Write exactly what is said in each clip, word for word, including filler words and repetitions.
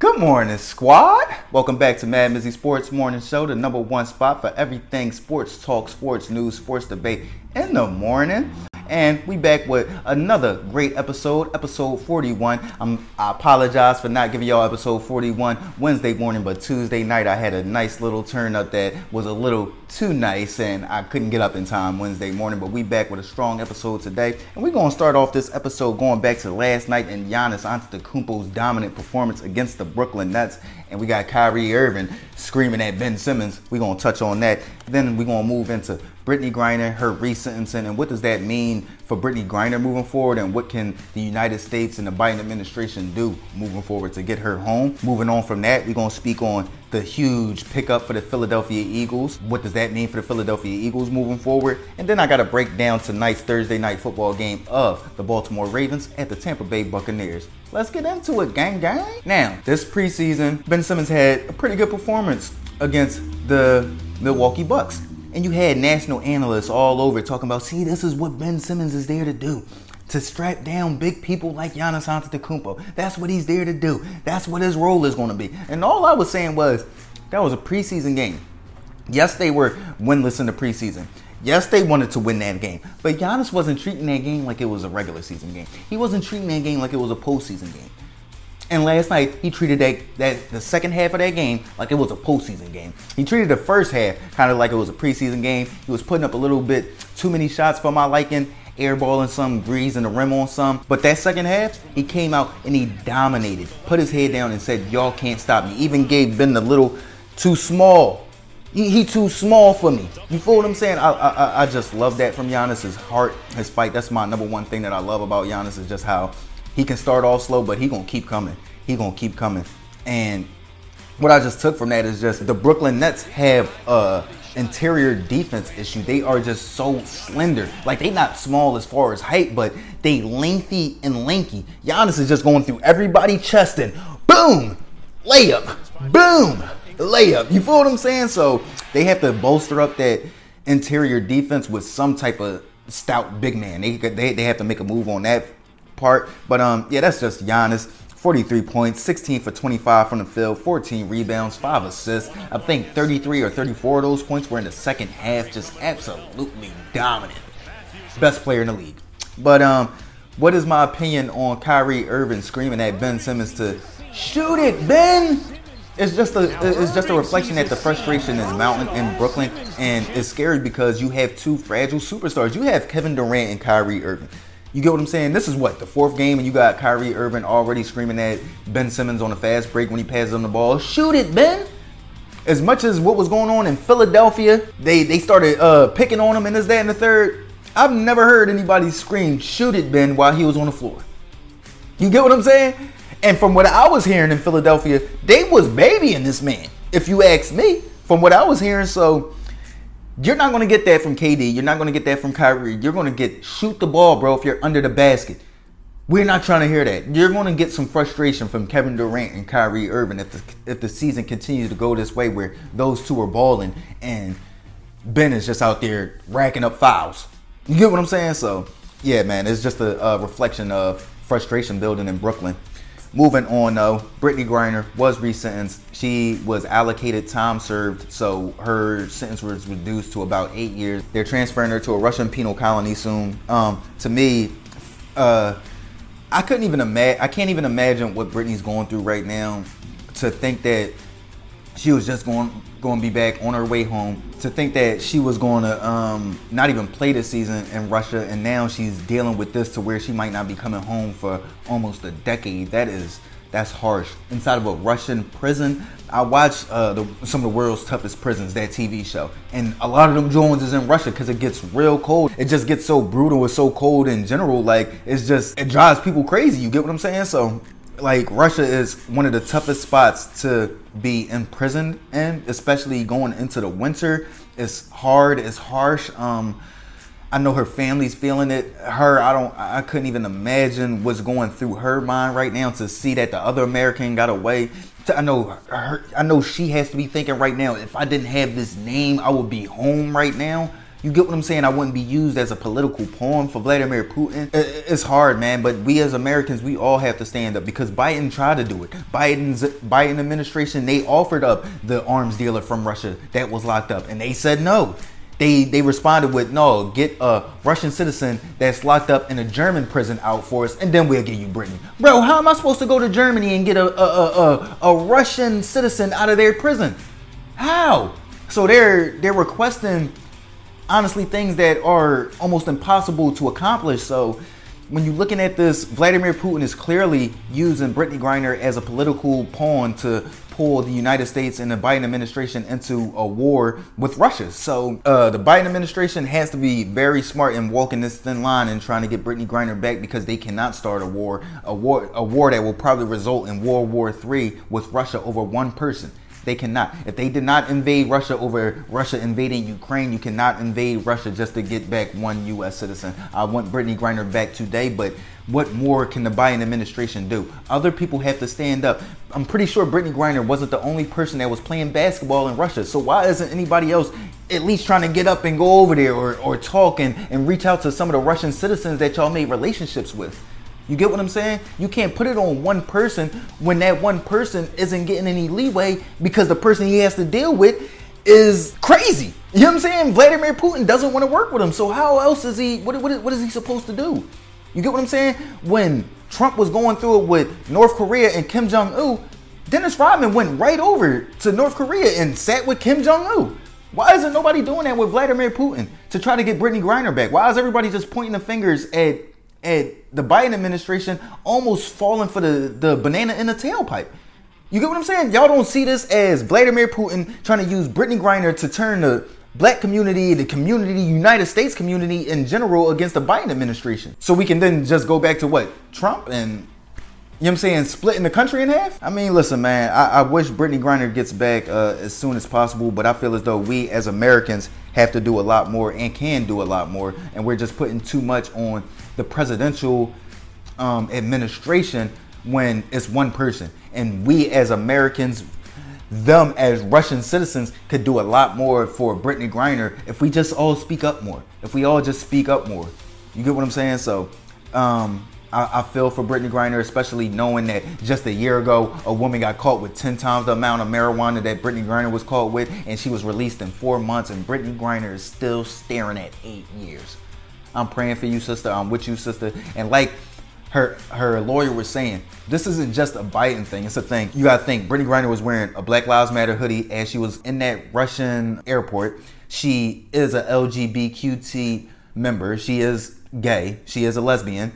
Good morning, squad. Welcome back to Mad Mizzy Sports Morning Show, the number one spot for everything sports talk, sports news, sports debate in the morning. And we back with another great episode, episode forty-one. I'm, I apologize for not giving y'all episode forty-one Wednesday morning, but Tuesday night I had a nice little turn up that was a little too nice, and I couldn't get up in time Wednesday morning. But we back with a strong episode today, and we're gonna start off this episode going back to last night and Giannis Antetokounmpo's dominant performance against the Brooklyn Nets, and we got Kyrie Irving screaming at Ben Simmons. We're gonna touch on that. Then we're gonna move into Brittney Griner, her resentencing, and what does that mean for Brittney Griner moving forward, and what can the United States and the Biden administration do moving forward to get her home? Moving on from that, we're gonna speak on the huge pickup for the Philadelphia Eagles. What does that mean for the Philadelphia Eagles moving forward? And then I gotta break down tonight's Thursday night football game of the Baltimore Ravens at the Tampa Bay Buccaneers. Let's get into it, gang gang. Now, this preseason, Ben Simmons had a pretty good performance against the Milwaukee Bucks. And you had national analysts all over talking about, see, this is what Ben Simmons is there to do. To strap down big people like Giannis Antetokounmpo. That's what he's there to do. That's what his role is going to be. And all I was saying was, that was a preseason game. Yes, they were winless in the preseason. Yes, they wanted to win that game. But Giannis wasn't treating that game like it was a regular season game. He wasn't treating that game like it was a postseason game. And last night, he treated that, that the second half of that game like it was a postseason game. He treated the first half kind of like it was a preseason game. He was putting up a little bit too many shots for my liking, airballing some, greasing the rim on some. But that second half, he came out and he dominated, put his head down and said, y'all can't stop me. Even gave Ben the little too small. He, he too small for me. You feel what I'm saying? I, I, I just love that from Giannis, his heart, his fight. That's my number one thing that I love about Giannis is just how he can start off slow, but he gonna keep coming. He gonna keep coming. And what I just took from that is just the Brooklyn Nets have a interior defense issue. They are just so slender. Like, they not small as far as height, but they lengthy and lanky. Giannis is just going through everybody chest and boom, layup, boom, layup. You feel what I'm saying? So they have to bolster up that interior defense with some type of stout big man. They they, they have to make a move on that part. But um, yeah, that's just Giannis. forty-three points, sixteen for twenty-five from the field, fourteen rebounds, five assists. I think thirty-three or thirty-four of those points were in the second half. Just absolutely dominant. Best player in the league. But um, what is my opinion on Kyrie Irving screaming at Ben Simmons to shoot it, Ben? It's just a it's just a reflection that the frustration is mounting in Brooklyn, and it's scary because you have two fragile superstars. You have Kevin Durant and Kyrie Irving. You get what I'm saying? This is what, the fourth game, and you got Kyrie Irving already screaming at Ben Simmons on the fast break when he passes him the ball. Shoot it, Ben! As much as what was going on in Philadelphia, they, they started uh, picking on him and this, that, and the third. I've never heard anybody scream, shoot it, Ben, while he was on the floor. You get what I'm saying? And from what I was hearing in Philadelphia, they was babying this man, if you ask me, from what I was hearing. So you're not going to get that from K D. You're not going to get that from Kyrie. You're going to get shoot the ball, bro, if you're under the basket. We're not trying to hear that. You're going to get some frustration from Kevin Durant and Kyrie Irving if the, if the season continues to go this way where those two are balling and Ben is just out there racking up fouls. You get what I'm saying? So, yeah, man, it's just a, a reflection of frustration building in Brooklyn. Moving on, though, Brittney Griner was resentenced. She was allocated time served, so her sentence was reduced to about eight years. They're transferring her to a Russian penal colony soon. Um, to me, uh, I couldn't even imagine. I can't even imagine what Brittney's going through right now. To think that she was just going going to be back on her way home. To think that she was going to um, not even play this season in Russia, and now she's dealing with this to where she might not be coming home for almost a decade. That is, that's harsh. Inside of a Russian prison, I watched uh, the, some of the world's toughest prisons, that T V show, and a lot of them Jones is in Russia because it gets real cold. It just gets so brutal. It's so cold in general. Like, it's just, it drives people crazy. You get what I'm saying? So, like, Russia is one of the toughest spots to be imprisoned in, especially going into the winter. It's hard, it's harsh. Um, I know her family's feeling it. Her, I don't, I couldn't even imagine what's going through her mind right now to see that the other American got away. I know her, I know she has to be thinking right now, if I didn't have this name, I would be home right now. You get what I'm saying? I wouldn't be used as a political pawn for Vladimir Putin. It's hard, man, but we as Americans, we all have to stand up because Biden tried to do it. Biden's Biden administration, they offered up the arms dealer from Russia that was locked up, and they said no. They they responded with, no, get a Russian citizen that's locked up in a German prison out for us, and then we'll give you Brittany. Bro, how am I supposed to go to Germany and get a a, a, a Russian citizen out of their prison? How? So they're they're requesting, honestly, things that are almost impossible to accomplish. So when you're looking at this, Vladimir Putin is clearly using Brittney Griner as a political pawn to pull the United States and the Biden administration into a war with Russia. So uh, the Biden administration has to be very smart in walking this thin line and trying to get Brittney Griner back, because they cannot start a war, a war, a war that will probably result in World War Three with Russia over one person. They cannot. If they did not invade Russia over Russia invading Ukraine, you cannot invade Russia just to get back one U S citizen. I want Brittney Griner back today, but what more can the Biden administration do? Other people have to stand up. I'm pretty sure Brittney Griner wasn't the only person that was playing basketball in Russia, so why isn't anybody else at least trying to get up and go over there or, or talk and, and reach out to some of the Russian citizens that y'all made relationships with? You get what I'm saying? You can't put it on one person when that one person isn't getting any leeway because the person he has to deal with is crazy. You know what I'm saying? Vladimir Putin doesn't want to work with him. So how else is he, what, what, what is he supposed to do? You get what I'm saying? When Trump was going through it with North Korea and Kim Jong-un, Dennis Rodman went right over to North Korea and sat with Kim Jong-un. Why isn't nobody doing that with Vladimir Putin to try to get Brittney Griner back? Why is everybody just pointing the fingers at And the Biden administration almost falling for the, the banana in the tailpipe? You get what I'm saying? Y'all don't see this as Vladimir Putin trying to use Brittney Griner to turn the black community, the community, United States community in general against the Biden administration. So we can then just go back to what? Trump and, you know what I'm saying, splitting the country in half? I mean, listen, man, I, I wish Brittney Griner gets back uh, as soon as possible, but I feel as though we as Americans have to do a lot more and can do a lot more, and we're just putting too much on the presidential um, administration when it's one person. And we as Americans, them as Russian citizens, could do a lot more for Brittney Griner if we just all speak up more, if we all just speak up more. You get what I'm saying? So, um... I feel for Brittney Griner, especially knowing that just a year ago, a woman got caught with ten times the amount of marijuana that Brittney Griner was caught with, and she was released in four months, and Brittney Griner is still staring at eight years. I'm praying for you, sister. I'm with you, sister. And like her her lawyer was saying, this isn't just a Biden thing. It's a thing. You got to think, Brittney Griner was wearing a Black Lives Matter hoodie as she was in that Russian airport. She is a L G B T Q member. She is gay. She is a lesbian.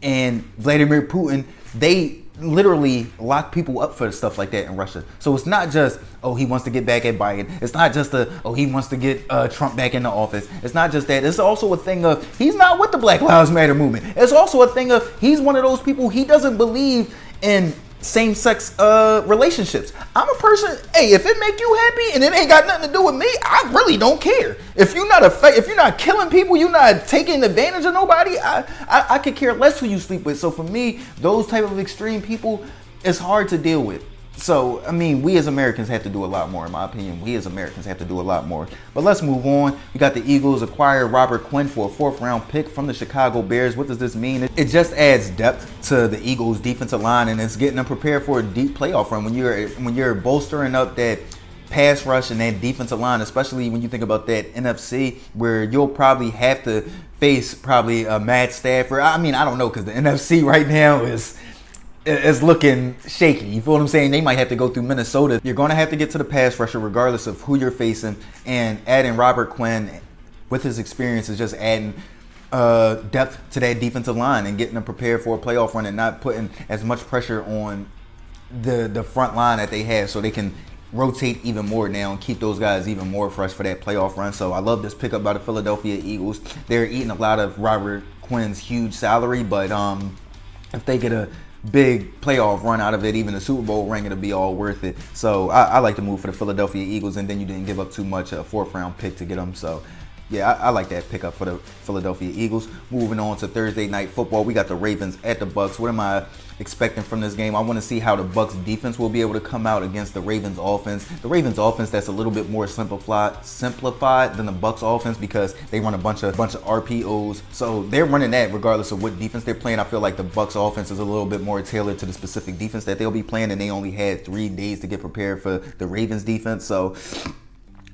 And Vladimir Putin, they literally lock people up for stuff like that in Russia. So it's not just, oh, he wants to get back at Biden. It's not just a, oh, he wants to get uh, Trump back in the office. It's not just that. It's also a thing of, he's not with the Black Lives Matter movement. It's also a thing of, he's one of those people, he doesn't believe in same-sex uh, relationships. I'm a person, hey, if it make you happy and it ain't got nothing to do with me, I really don't care. If you're not a, if you're not killing people, you're not taking advantage of nobody, I, I, I could care less who you sleep with. So for me, those type of extreme people, it's hard to deal with. So, I mean, we as Americans have to do a lot more, in my opinion. We as Americans have to do a lot more. But let's move on. We got the Eagles acquired Robert Quinn for a fourth round pick from the Chicago Bears. What does this mean? It just adds depth to the Eagles' defensive line, and it's getting them prepared for a deep playoff run. When you're, when you're bolstering up that pass rush and that defensive line, especially when you think about that N F C, where you'll probably have to face probably a Matt Stafford. I mean, I don't know, because the N F C right now is... it's looking shaky. You feel what I'm saying? They might have to go through Minnesota. You're going to have to get to the pass rusher regardless of who you're facing. And adding Robert Quinn with his experience is just adding uh, depth to that defensive line and getting them prepared for a playoff run and not putting as much pressure on the, the front line that they have, so they can rotate even more now and keep those guys even more fresh for that playoff run. So I love this pickup by the Philadelphia Eagles. They're eating a lot of Robert Quinn's huge salary, but um, if they get a big playoff run out of it, even a Super Bowl ring, it'll be all worth it. So I, I like to move for the Philadelphia Eagles, and then you didn't give up too much a fourth round pick to get them. So Yeah, I, I like that pickup for the Philadelphia Eagles. Moving on to Thursday night football, we got the Ravens at the Bucks. What am I expecting from this game? I want to see how the Bucks defense will be able to come out against the Ravens offense. The Ravens offense that's a little bit more simplified, simplified than the Bucks offense because they run a bunch of bunch of R P Os. So they're running that regardless of what defense they're playing. I feel like the Bucks offense is a little bit more tailored to the specific defense that they'll be playing, and they only had three days to get prepared for the Ravens defense. So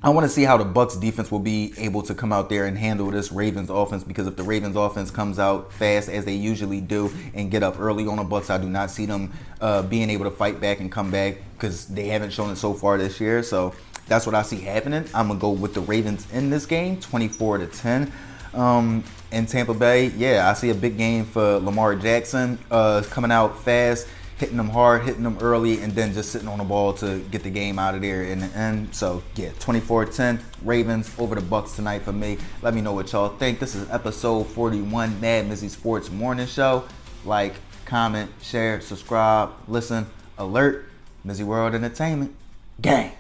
I want to see how the Bucks defense will be able to come out there and handle this Ravens offense, because if the Ravens offense comes out fast as they usually do and get up early on the Bucks, I do not see them uh, being able to fight back and come back, because they haven't shown it so far this year. So that's what I see happening. I'm going to go with the Ravens in this game, twenty-four to ten. Um, in Tampa Bay, yeah, I see a big game for Lamar Jackson uh, coming out fast, hitting them hard, hitting them early, and then just sitting on the ball to get the game out of there in the end. So, yeah, twenty-four ten, Ravens over the Bucks tonight for me. Let me know what y'all think. This is episode forty-one, Mad Mizzy Sports Morning Show. Like, comment, share, subscribe, listen, alert. Mizzy World Entertainment. Gang.